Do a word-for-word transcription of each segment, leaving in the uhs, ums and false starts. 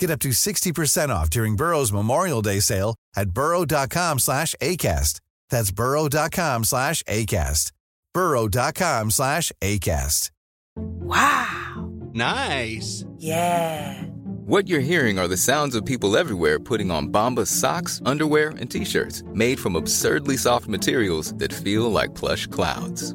Get up to sixty percent off during Burrow's Memorial Day sale at burrow dot com slash A C A S T. That's burrow dot com slash A C A S T. burrow dot com slash A C A S T. Wow. Nice. Yeah. What you're hearing are the sounds of people everywhere putting on Bombas socks, underwear, and T-shirts made from absurdly soft materials that feel like plush clouds.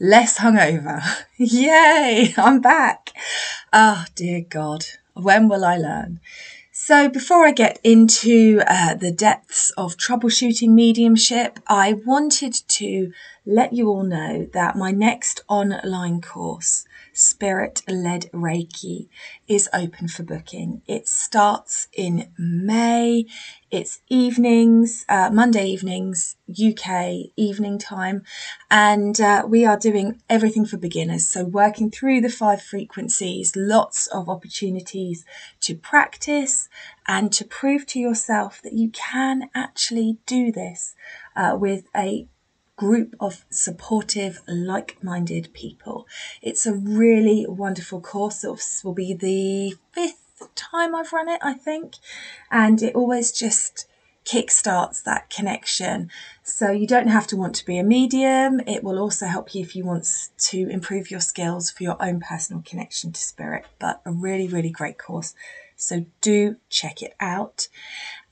Less hungover. Yay, I'm back. Oh, dear God, when will I learn? So before I get into uh, the depths of troubleshooting mediumship, I wanted to let you all know that my next online course, Spirit-Led Reiki, is open for booking. It starts in May. It's evenings, uh, Monday evenings, U K evening time. And uh, we are doing everything for beginners. So working through the five frequencies, lots of opportunities to practice and to prove to yourself that you can actually do this uh, with a group of supportive, like-minded people. It's a really wonderful course. This will be the fifth time I've run it, I think, and it always just kickstarts that connection. So you don't have to want to be a medium. It will also help you if you want to improve your skills for your own personal connection to spirit, but a really, really great course. So do check it out.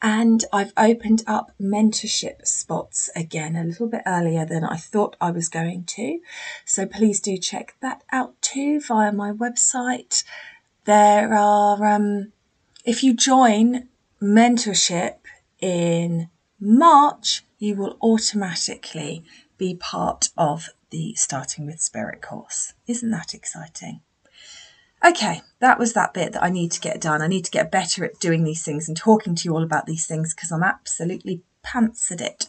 And I've opened up mentorship spots again a little bit earlier than I thought I was going to. So please do check that out too via my website. There are, um, if you join mentorship in March, you will automatically be part of the Starting with Spirit course. Isn't that exciting? Okay, that was that bit that I need to get done. I need to get better at doing these things and talking to you all about these things because I'm absolutely pants at it.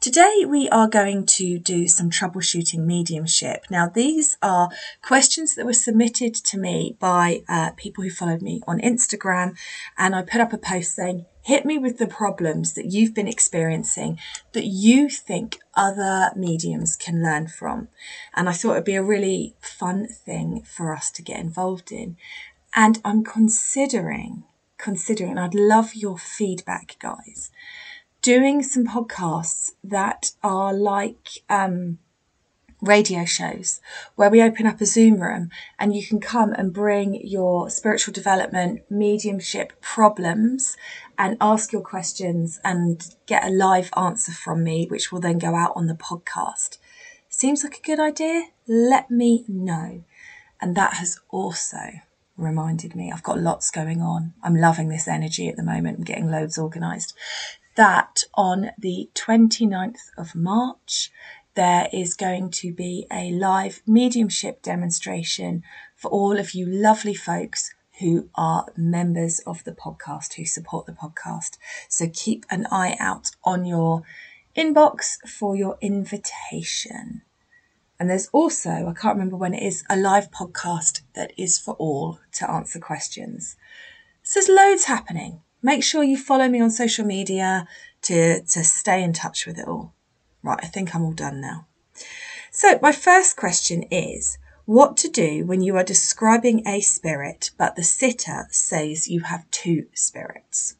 Today we are going to do some troubleshooting mediumship. Now these are questions that were submitted to me by uh, people who followed me on Instagram, and I put up a post saying, hit me with the problems that you've been experiencing that you think other mediums can learn from. And I thought it'd be a really fun thing for us to get involved in. And I'm considering, considering, and I'd love your feedback, guys, doing some podcasts that are like um, radio shows where we open up a Zoom room and you can come and bring your spiritual development, mediumship problems and ask your questions and get a live answer from me, which will then go out on the podcast. Seems like a good idea? Let me know. And that has also reminded me, I've got lots going on. I'm loving this energy at the moment. I'm getting loads organised. That on the twenty-ninth of March, there is going to be a live mediumship demonstration for all of you lovely folks who are members of the podcast, who support the podcast. So keep an eye out on your inbox for your invitation. And there's also, I can't remember when it is, a live podcast that is for all to answer questions. So there's loads happening. Make sure you follow me on social media to, to stay in touch with it all. Right, I think I'm all done now. So my first question is, what to do when you are describing a spirit, but the sitter says you have two spirits?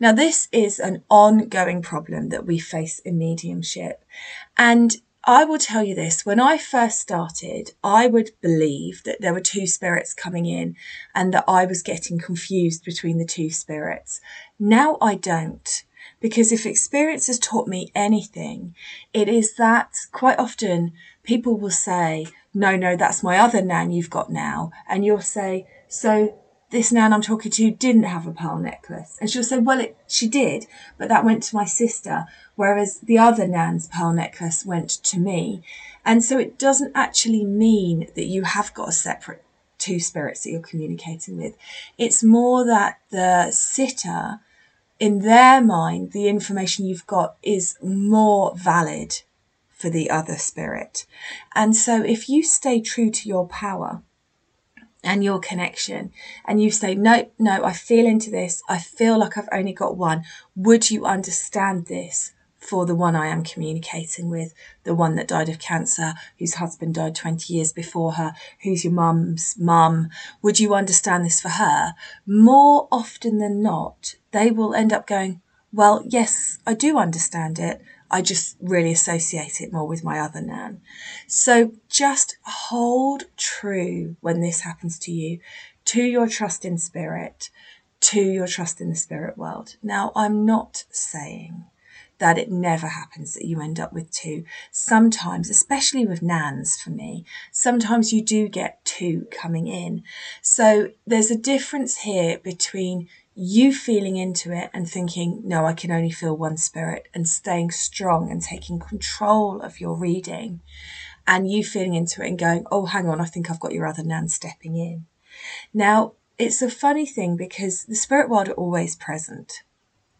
Now, this is an ongoing problem that we face in mediumship. And I will tell you this, when I first started, I would believe that there were two spirits coming in and that I was getting confused between the two spirits. Now I don't. Because if experience has taught me anything, it is that quite often people will say, no, no, that's my other nan you've got now. And you'll say, so this nan I'm talking to didn't have a pearl necklace. And she'll say, well, it, she did, but that went to my sister, whereas the other nan's pearl necklace went to me. And so it doesn't actually mean that you have got a separate two spirits that you're communicating with. It's more that the sitter, in their mind, the information you've got is more valid for the other spirit. And so if you stay true to your power and your connection and you say, no, no, I feel into this. I feel like I've only got one. Would you understand this for the one I am communicating with? The one that died of cancer, whose husband died twenty years before her, who's your mum's mum. Would you understand this for her? More often than not, they will end up going, well, yes, I do understand it. I just really associate it more with my other nan. So just hold true when this happens to you, to your trust in spirit, to your trust in the spirit world. Now, I'm not saying that it never happens that you end up with two. Sometimes, especially with nans for me, sometimes you do get two coming in. So there's a difference here between you feeling into it and thinking, no, I can only feel one spirit, and staying strong and taking control of your reading, and you feeling into it and going, oh, hang on, I think I've got your other nan stepping in. Now, it's a funny thing because the spirit world are always present.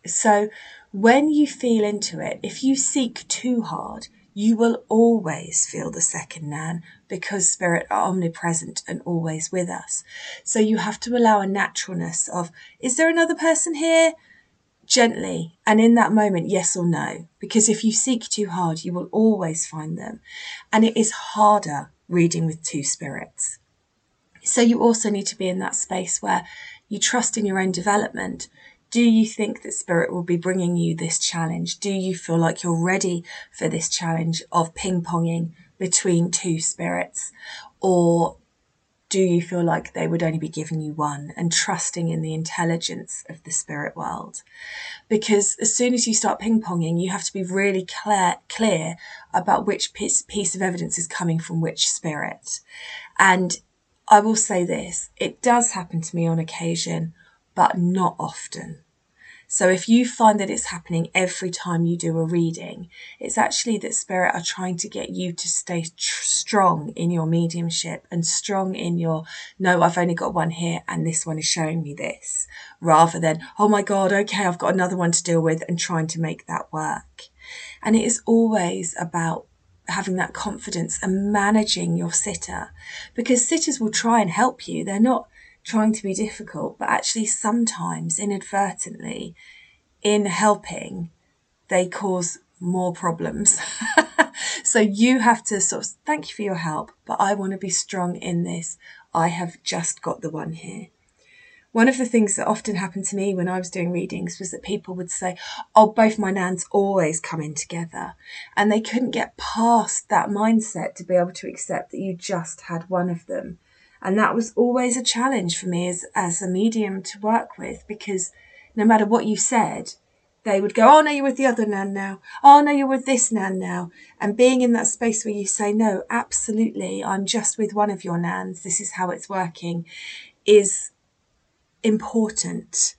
So when you feel into it, if you seek too hard, you will always feel the second nan because spirit are omnipresent and always with us. So you have to allow a naturalness of, is there another person here? Gently. And in that moment, yes or no. Because if you seek too hard, you will always find them. And it is harder reading with two spirits. So you also need to be in that space where you trust in your own development. Do you think that spirit will be bringing you this challenge? Do you feel like you're ready for this challenge of ping-ponging between two spirits? Or do you feel like they would only be giving you one and trusting in the intelligence of the spirit world? Because as soon as you start ping-ponging, you have to be really clear, clear about which piece, piece of evidence is coming from which spirit. And I will say this, it does happen to me on occasion, but not often. So if you find that it's happening every time you do a reading, it's actually that spirit are trying to get you to stay tr- strong in your mediumship and strong in your, no, I've only got one here and this one is showing me this, rather than, oh my God, okay, I've got another one to deal with and trying to make that work. And it is always about having that confidence and managing your sitter, because sitters will try and help you. They're not trying to be difficult, but actually sometimes inadvertently in helping, they cause more problems. So you have to sort of, thank you for your help, but I want to be strong in this. I have just got the one here. one of the things that often happened to me when I was doing readings was that people would say, oh, both my nans always come in together. And they couldn't get past that mindset to be able to accept that you just had one of them. And that was always a challenge for me as, as a medium to work with, because no matter what you said, they would go, oh, no, you're with the other nan now. Oh, no, you're with this nan now. And being in that space where you say, no, absolutely, I'm just with one of your nans. This is how it's working, is important.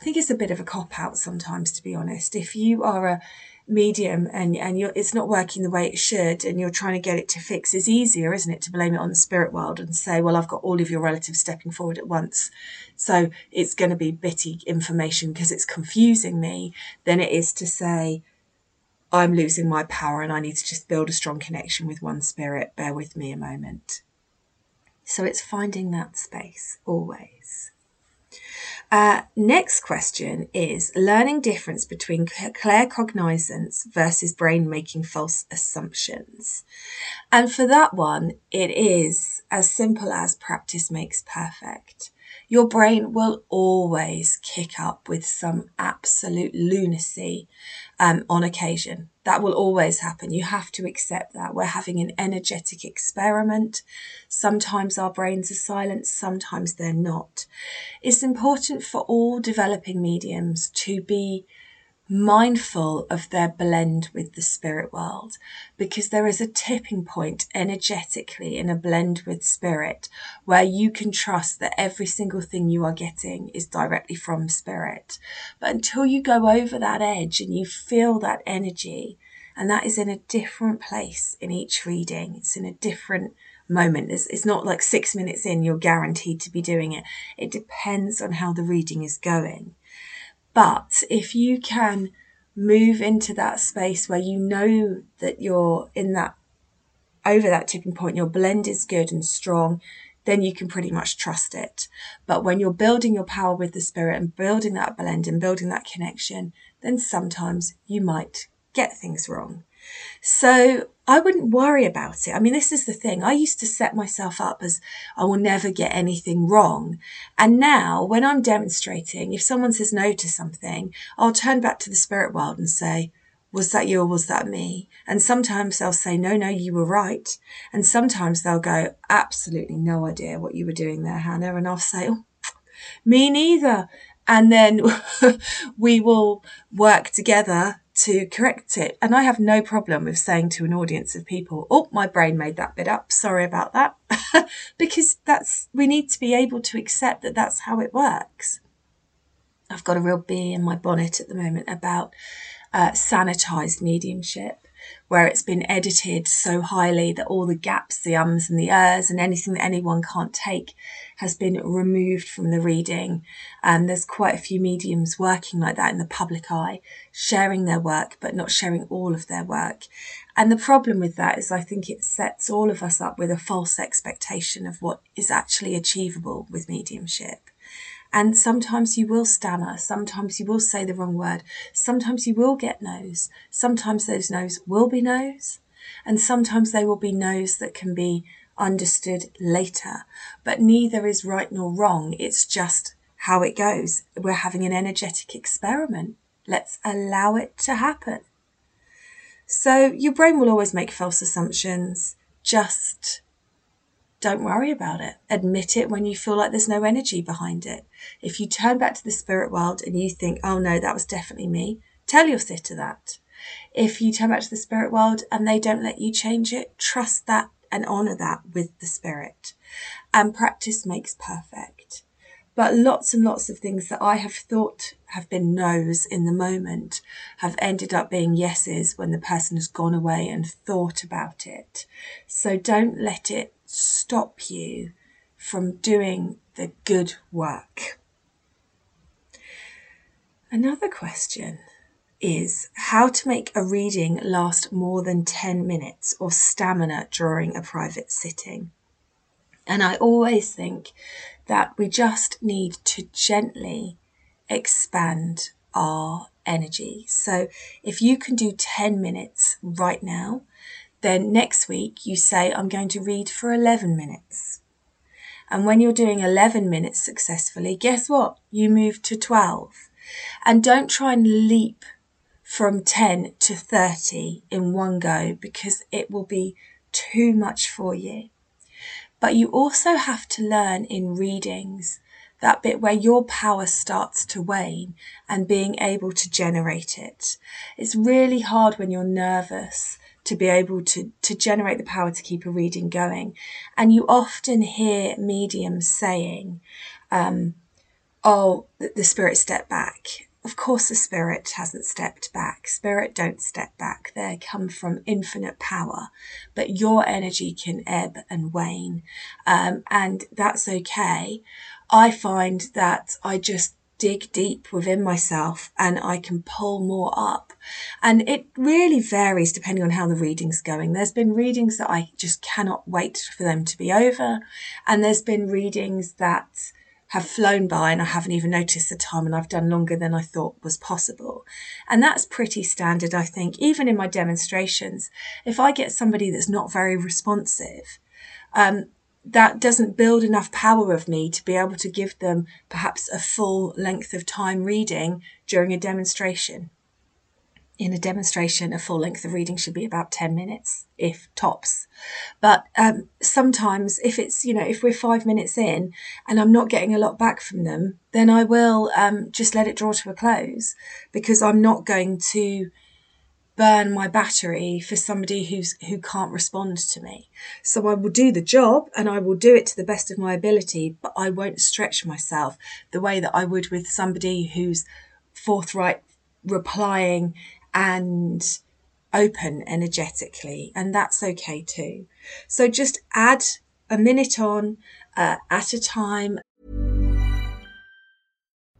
I think it's a bit of a cop-out sometimes, to be honest. If you are a medium and, and you're, it's not working the way it should and you're trying to get it to fix, it's easier, isn't it, to blame it on the spirit world and say, well, I've got all of your relatives stepping forward at once, so it's going to be bitty information because it's confusing me, than it is to say, I'm losing my power and I need to just build a strong connection with one spirit, bear with me a moment. So it's finding that space always. Uh, next question is learning difference between claircognizance versus brain making false assumptions. And for that one, it is as simple as practice makes perfect. Your brain will always kick up with some absolute lunacy um, on occasion. That will always happen. You have to accept that. We're having an energetic experiment. Sometimes our brains are silent, sometimes they're not. It's important for all developing mediums to be mindful of their blend with the spirit world, because there is a tipping point energetically in a blend with spirit where you can trust that every single thing you are getting is directly from spirit. But until you go over that edge and you feel that energy, and that is in a different place in each reading, it's in a different moment. It's, it's not like six minutes in you're guaranteed to be doing it. It depends on how the reading is going. But if you can move into that space where you know that you're in that, over that tipping point, your blend is good and strong, then you can pretty much trust it. But when you're building your power with the spirit and building that blend and building that connection, then sometimes you might get things wrong. So I wouldn't worry about it. I mean, this is the thing. I used to set myself up as I will never get anything wrong. And now when I'm demonstrating, if someone says no to something, I'll turn back to the spirit world and say, was that you or was that me? And sometimes they'll say, no, no, you were right. And sometimes they'll go, absolutely no idea what you were doing there, Hannah. And I'll say, oh, me neither. And then we will work together to correct it. And I have no problem with saying to an audience of people, oh, my brain made that bit up, sorry about that. Because that's, we need to be able to accept that that's how it works. I've got a real bee in my bonnet at the moment about uh, sanitized mediumship, where it's been edited so highly that all the gaps, the ums and the ers and anything that anyone can't take has been removed from the reading. And there's quite a few mediums working like that in the public eye, sharing their work but not sharing all of their work. And the problem with that is I think it sets all of us up with a false expectation of what is actually achievable with mediumship. And sometimes you will stammer, sometimes you will say the wrong word, sometimes you will get no's, sometimes those no's will be no's, and sometimes they will be no's that can be understood later. But neither is right nor wrong, it's just how it goes. We're having an energetic experiment, let's allow it to happen. So your brain will always make false assumptions, just don't worry about it. Admit it when you feel like there's no energy behind it. If you turn back to the spirit world and you think, oh no, that was definitely me, tell your sitter that. If you turn back to the spirit world and they don't let you change it, trust that and honour that with the spirit. And practice makes perfect. But lots and lots of things that I have thought have been no's in the moment have ended up being yeses when the person has gone away and thought about it. So don't let it stop you from doing the good work. Another question is how to make a reading last more than ten minutes or stamina during a private sitting. And I always think that we just need to gently expand our energy. So if you can do ten minutes right now, then next week you say, I'm going to read for eleven minutes. And when you're doing eleven minutes successfully, guess what? You move to twelve. And don't try and leap from ten to thirty in one go, because it will be too much for you. But you also have to learn in readings that bit where your power starts to wane and being able to generate it. It's really hard when you're nervous to be able to, to generate the power to keep a reading going. And you often hear mediums saying, um, oh, the, the spirit stepped back. Of course the spirit hasn't stepped back. Spirit don't step back. They come from infinite power. But your energy can ebb and wane. Um, and that's okay. I find that I just dig deep within myself and I can pull more up. And it really varies depending on how the reading's going. There's been readings that I just cannot wait for them to be over. And there's been readings that have flown by and I haven't even noticed the time, and I've done longer than I thought was possible. And that's pretty standard, I think. Even in my demonstrations, if I get somebody that's not very responsive, um, that doesn't build enough power of me to be able to give them perhaps a full length of time reading during a demonstration. In a demonstration, a full length of reading should be about ten minutes, if tops. But um, sometimes if it's, you know, if we're five minutes in and I'm not getting a lot back from them, then I will um, just let it draw to a close, because I'm not going to burn my battery for somebody who's who can't respond to me. So I will do the job and I will do it to the best of my ability, but I won't stretch myself the way that I would with somebody who's forthright, replying and open energetically. And that's okay too. So just add a minute on uh, at a time.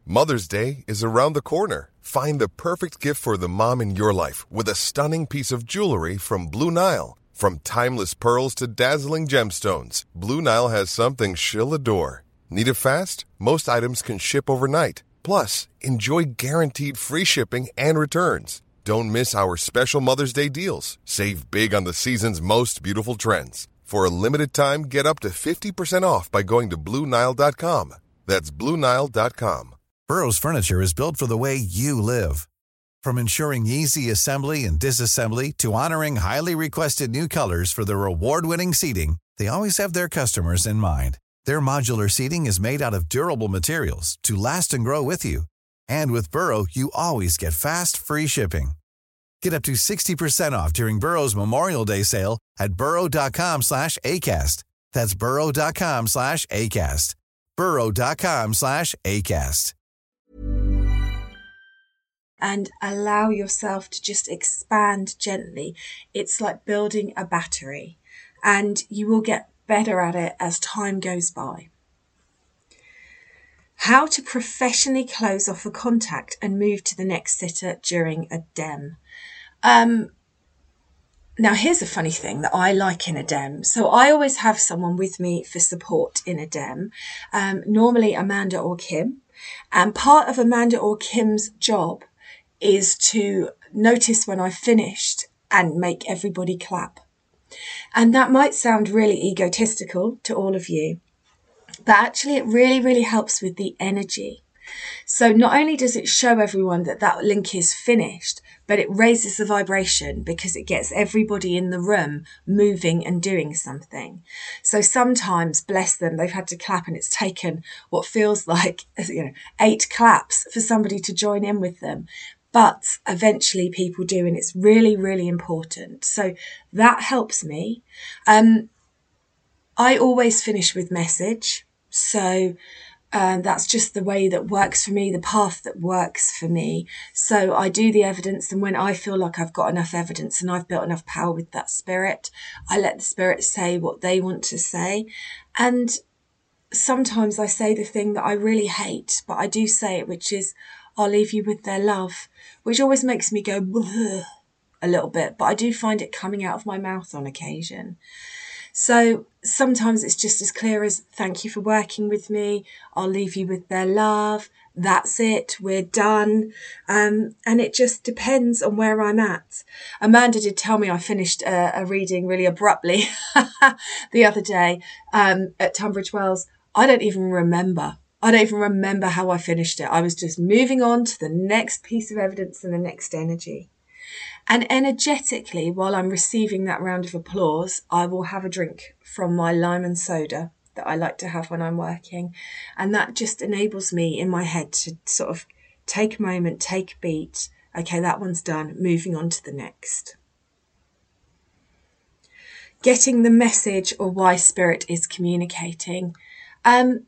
Mother's Day is around the corner. Find the perfect gift for the mom in your life with a stunning piece of jewelry from Blue Nile. From timeless pearls to dazzling gemstones, Blue Nile has something she'll adore. Need it fast? Most items can ship overnight. Plus, enjoy guaranteed free shipping and returns. Don't miss our special Mother's Day deals. Save big on the season's most beautiful trends. For a limited time, get up to fifty percent off by going to Blue Nile dot com. That's Blue Nile dot com. Burrow's furniture is built for the way you live. From ensuring easy assembly and disassembly to honoring highly requested new colors for their award-winning seating, they always have their customers in mind. Their modular seating is made out of durable materials to last and grow with you. And with Burrow, you always get fast, free shipping. Get up to sixty percent off during Burrow's Memorial Day sale at burrow dot com slash A cast. That's burrow dot com slash A cast. burrow dot com slash A cast. And allow yourself to just expand gently. It's like building a battery, and you will get better at it as time goes by. How to professionally close off a contact and move to the next sitter during a D E M. Um, now, here's a funny thing that I like in a D E M. So I always have someone with me for support in a D E M, um, normally Amanda or Kim. And part of Amanda or Kim's job is to notice when I finished and make everybody clap. And that might sound really egotistical to all of you, but actually it really, really helps with the energy. So not only does it show everyone that that link is finished, but it raises the vibration because it gets everybody in the room moving and doing something. So sometimes, bless them, they've had to clap and it's taken what feels like, you know, eight claps for somebody to join in with them. But eventually people do, and it's really, really important. So that helps me. Um, I always finish with message. So um, that's just the way that works for me, the path that works for me. So I do the evidence, and when I feel like I've got enough evidence and I've built enough power with that spirit, I let the spirit say what they want to say. And sometimes I say the thing that I really hate, but I do say it, which is, I'll leave you with their love, which always makes me go a little bit, but I do find it coming out of my mouth on occasion. So sometimes it's just as clear as, thank you for working with me, I'll leave you with their love, that's it, we're done. Um, and it just depends on where I'm at. Amanda did tell me I finished a, a reading really abruptly the other day um, at Tunbridge Wells. I don't even remember. I don't even remember how I finished it. I was just moving on to the next piece of evidence and the next energy. And energetically, while I'm receiving that round of applause, I will have a drink from my lime and soda that I like to have when I'm working. And that just enables me in my head to sort of take a moment, take a beat. Okay, that one's done. Moving on to the next. Getting the message or why Spirit is communicating. Um,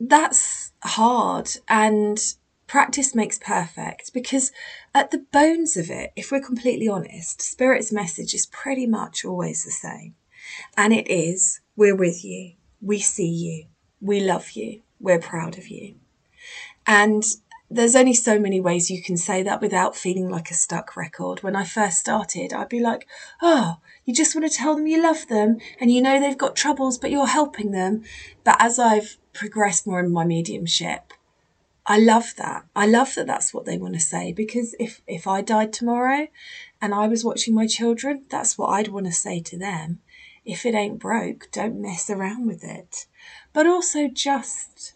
that's hard, and practice makes perfect, because at the bones of it, if we're completely honest, Spirit's message is pretty much always the same. And it is, we're with you, we see you, we love you, we're proud of you. And there's only so many ways you can say that without feeling like a stuck record. When I first started, I'd be like, oh, you just want to tell them you love them and you know they've got troubles, but you're helping them. But as I've progressed more in my mediumship, I love that. I love that that's what they want to say, because if, if I died tomorrow and I was watching my children, that's what I'd want to say to them. If it ain't broke, don't mess around with it. But also just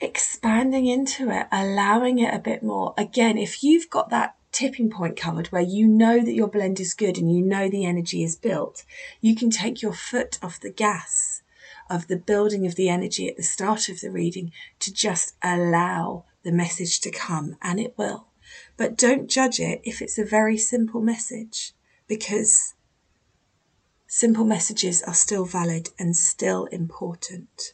expanding into it, allowing it a bit more. Again, if you've got that tipping point covered where you know that your blend is good and you know the energy is built, you can take your foot off the gas of the building of the energy at the start of the reading to just allow the message to come, and it will. But don't judge it if it's a very simple message, because simple messages are still valid and still important.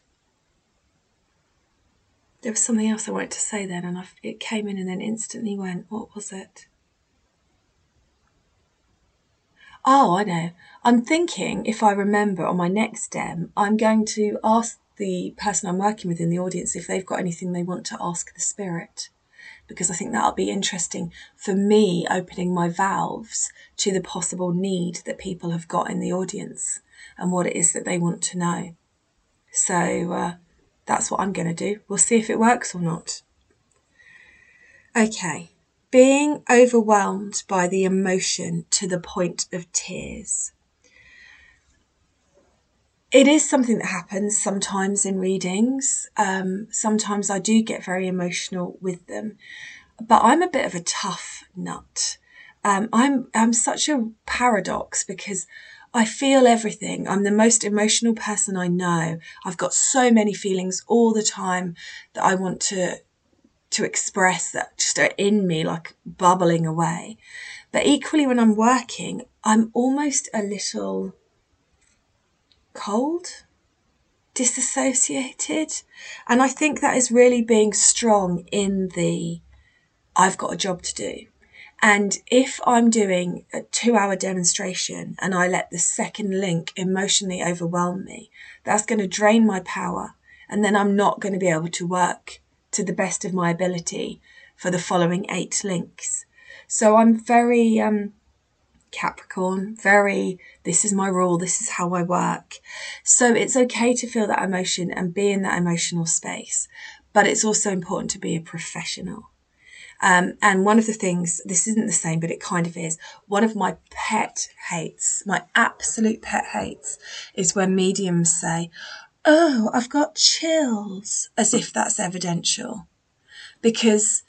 There was something else I wanted to say then, and I, it came in and then instantly went, what was it? Oh, I know. I'm thinking, if I remember on my next D E M, I'm going to ask the person I'm working with in the audience if they've got anything they want to ask the spirit, because I think that'll be interesting for me, opening my valves to the possible need that people have got in the audience and what it is that they want to know. So uh, that's what I'm going to do. We'll see if it works or not. Okay. Being overwhelmed by the emotion to the point of tears. It is something that happens sometimes in readings. Um, sometimes I do get very emotional with them, but I'm a bit of a tough nut. Um, I'm, I'm such a paradox, because I feel everything. I'm the most emotional person I know. I've got so many feelings all the time that I want to, to express, that just are in me, like bubbling away. But equally, when I'm working, I'm almost a little cold, disassociated, and I think that is really being strong in the I've got a job to do. And if I'm doing a two-hour demonstration and I let the second link emotionally overwhelm me, that's going to drain my power, and then I'm not going to be able to work to the best of my ability for the following eight links. So I'm very um Capricorn, very, this is my rule, this is how I work. So it's okay to feel that emotion and be in that emotional space, but it's also important to be a professional. Um, and one of the things, this isn't the same, but it kind of is, one of my pet hates, my absolute pet hates, is when mediums say, oh, I've got chills, as if that's evidential, because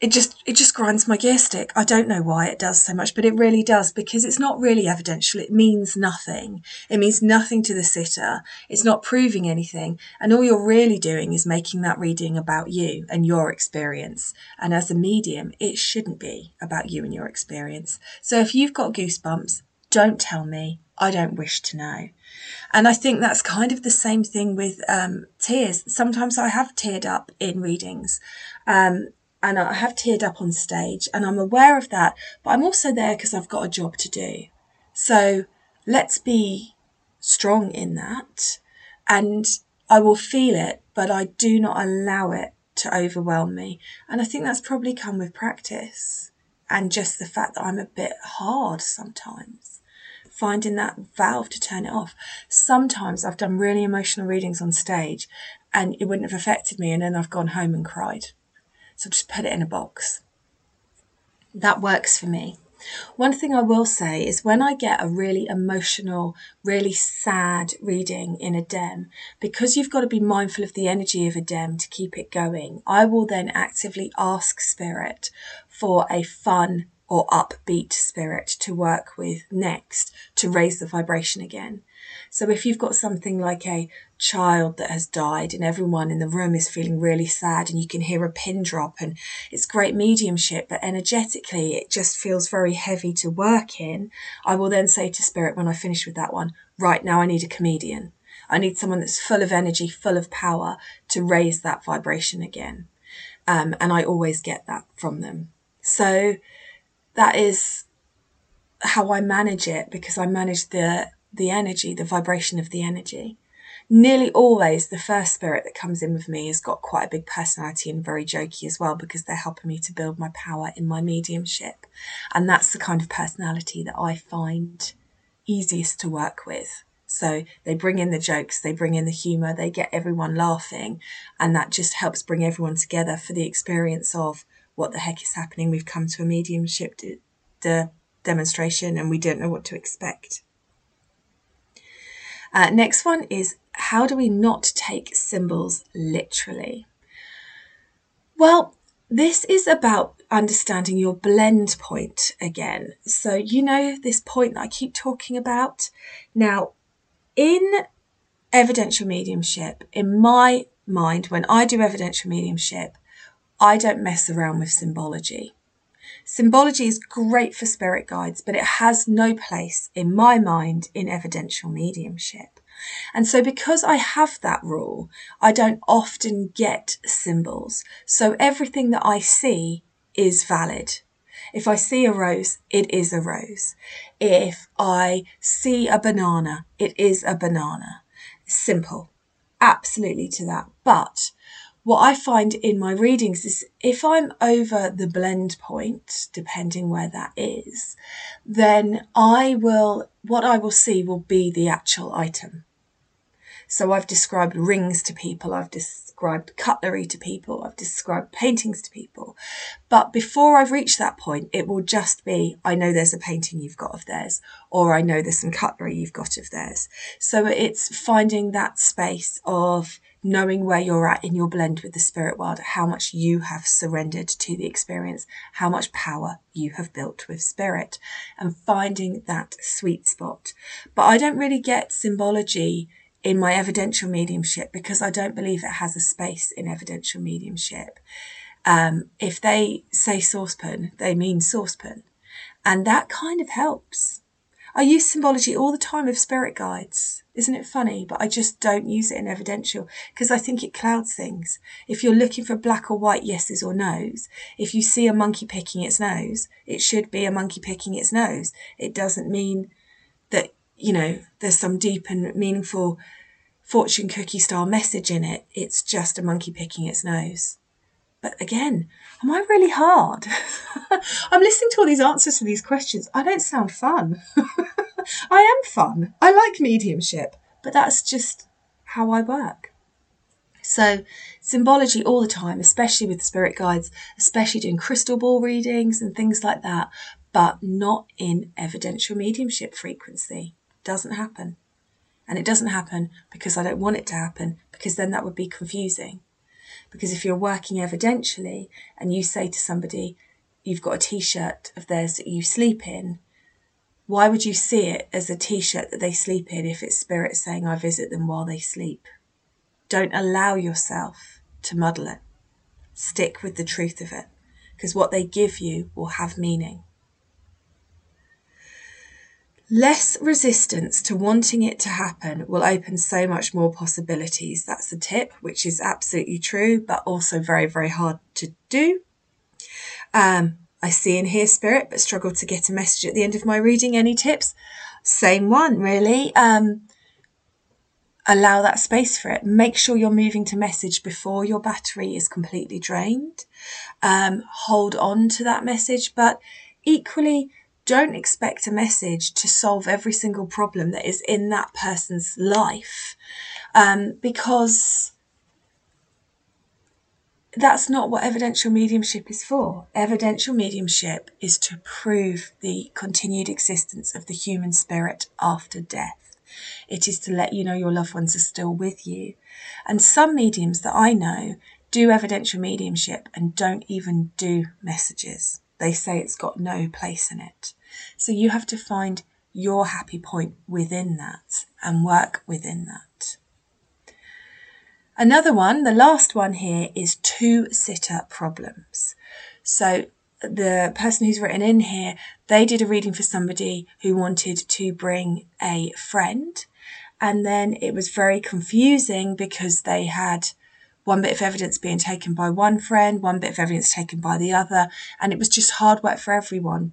It just it just grinds my gear stick. I don't know why it does so much, but it really does, because it's not really evidential. It means nothing. It means nothing to the sitter. It's not proving anything. And all you're really doing is making that reading about you and your experience. And as a medium, it shouldn't be about you and your experience. So if you've got goosebumps, don't tell me. I don't wish to know. And I think that's kind of the same thing with um, tears. Sometimes I have teared up in readings. Um And I have teared up on stage, and I'm aware of that, but I'm also there because I've got a job to do. So let's be strong in that. And I will feel it, but I do not allow it to overwhelm me. And I think that's probably come with practice and just the fact that I'm a bit hard sometimes, finding that valve to turn it off. Sometimes I've done really emotional readings on stage and it wouldn't have affected me, and then I've gone home and cried. So just put it in a box. That works for me. One thing I will say is when I get a really emotional, really sad reading in a D E M, because you've got to be mindful of the energy of a D E M to keep it going, I will then actively ask Spirit for a fun or upbeat spirit to work with next to raise the vibration again. So if you've got something like a child that has died and everyone in the room is feeling really sad and you can hear a pin drop and it's great mediumship, but energetically it just feels very heavy to work in, I will then say to Spirit when I finish with that one, right now I need a comedian. I need someone that's full of energy, full of power to raise that vibration again. Um, and I always get that from them. So that is how I manage it, because I manage the the energy, the vibration of the energy. Nearly always the first spirit that comes in with me has got quite a big personality and very jokey as well, because they're helping me to build my power in my mediumship. And that's the kind of personality that I find easiest to work with. So they bring in the jokes, they bring in the humour, they get everyone laughing, and that just helps bring everyone together for the experience of what the heck is happening. We've come to a mediumship de- de- demonstration and we don't know what to expect. Uh, next one is, how do we not take symbols literally? Well, this is about understanding your blend point again. So, you know, this point that I keep talking about. Now, in evidential mediumship, in my mind, when I do evidential mediumship, I don't mess around with symbology. Symbology is great for spirit guides, but it has no place in my mind in evidential mediumship. And so because I have that rule, I don't often get symbols. So everything that I see is valid. If I see a rose, it is a rose. If I see a banana, it is a banana. Simple. Absolutely to that. But what I find in my readings is if I'm over the blend point, depending where that is, then I will, what I will see will be the actual item. So I've described rings to people, I've described cutlery to people, I've described paintings to people. But before I've reached that point, it will just be, I know there's a painting you've got of theirs, or I know there's some cutlery you've got of theirs. So it's finding that space of knowing where you're at in your blend with the spirit world, how much you have surrendered to the experience, how much power you have built with spirit, and finding that sweet spot. But I don't really get symbology in my evidential mediumship because I don't believe it has a space in evidential mediumship. Um, if they say saucepan, they mean saucepan. And that kind of helps. I use symbology all the time with spirit guides. Isn't it funny? But I just don't use it in evidential because I think it clouds things. If you're looking for black or white yeses or nos, if you see a monkey picking its nose, it should be a monkey picking its nose. It doesn't mean that, you know, there's some deep and meaningful fortune cookie style message in it. It's just a monkey picking its nose. But again, am I really hard? I'm listening to all these answers to these questions. I don't sound fun. I am fun. I like mediumship, but that's just how I work. So symbology all the time, especially with spirit guides, especially doing crystal ball readings and things like that, but not in evidential mediumship frequency. Doesn't happen. And it doesn't happen because I don't want it to happen, because then that would be confusing. Because if you're working evidentially and you say to somebody, you've got a T-shirt of theirs that you sleep in, why would you see it as a T-shirt that they sleep in if it's spirit saying, I visit them while they sleep? Don't allow yourself to muddle it. Stick with the truth of it, because what they give you will have meaning. Less resistance to wanting it to happen will open so much more possibilities. That's the tip, which is absolutely true, but also very, very hard to do. Um, I see and hear spirit, but struggle to get a message at the end of my reading. Any tips? Same one, really. Um, allow that space for it. Make sure you're moving to message before your battery is completely drained. Um, hold on to that message, but equally, don't expect a message to solve every single problem that is in that person's life, um, because that's not what evidential mediumship is for. Evidential mediumship is to prove the continued existence of the human spirit after death. It is to let you know your loved ones are still with you. And some mediums that I know do evidential mediumship and don't even do messages. They say it's got no place in it. So you have to find your happy point within that and work within that. Another one, the last one here, is two-sitter problems. So the person who's written in here, they did a reading for somebody who wanted to bring a friend, and then it was very confusing because they had one bit of evidence being taken by one friend, one bit of evidence taken by the other, and it was just hard work for everyone.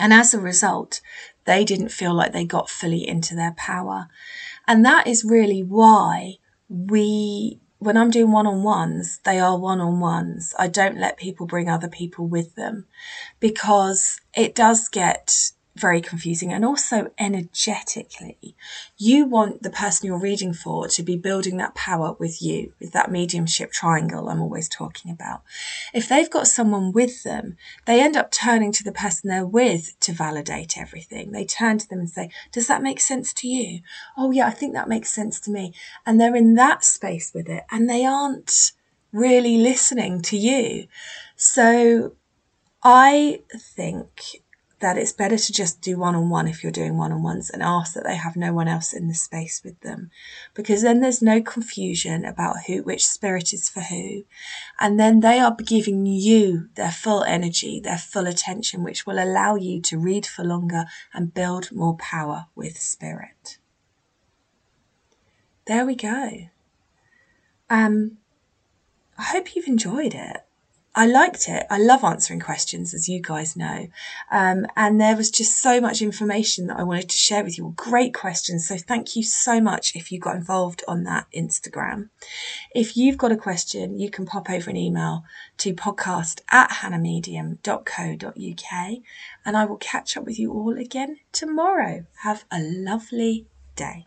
And as a result, they didn't feel like they got fully into their power. And that is really why we, when I'm doing one-on-ones, they are one-on-ones. I don't let people bring other people with them because it does get very confusing. And also energetically, you want the person you're reading for to be building that power with you, with that mediumship triangle I'm always talking about. If they've got someone with them, they end up turning to the person they're with to validate everything. They turn to them and say, does that make sense to you? Oh yeah, I think that makes sense to me. And they're in that space with it and they aren't really listening to you. So I think that it's better to just do one-on-one if you're doing one-on-ones and ask that they have no one else in the space with them, because then there's no confusion about who, which spirit is for who. And then they are giving you their full energy, their full attention, which will allow you to read for longer and build more power with spirit. There we go. Um, I hope you've enjoyed it. I liked it. I love answering questions, as you guys know. Um, and there was just so much information that I wanted to share with you. Great questions. So thank you so much if you got involved on that Instagram. If you've got a question, you can pop over an email to podcast at hannah medium dot co dot uk. And I will catch up with you all again tomorrow. Have a lovely day.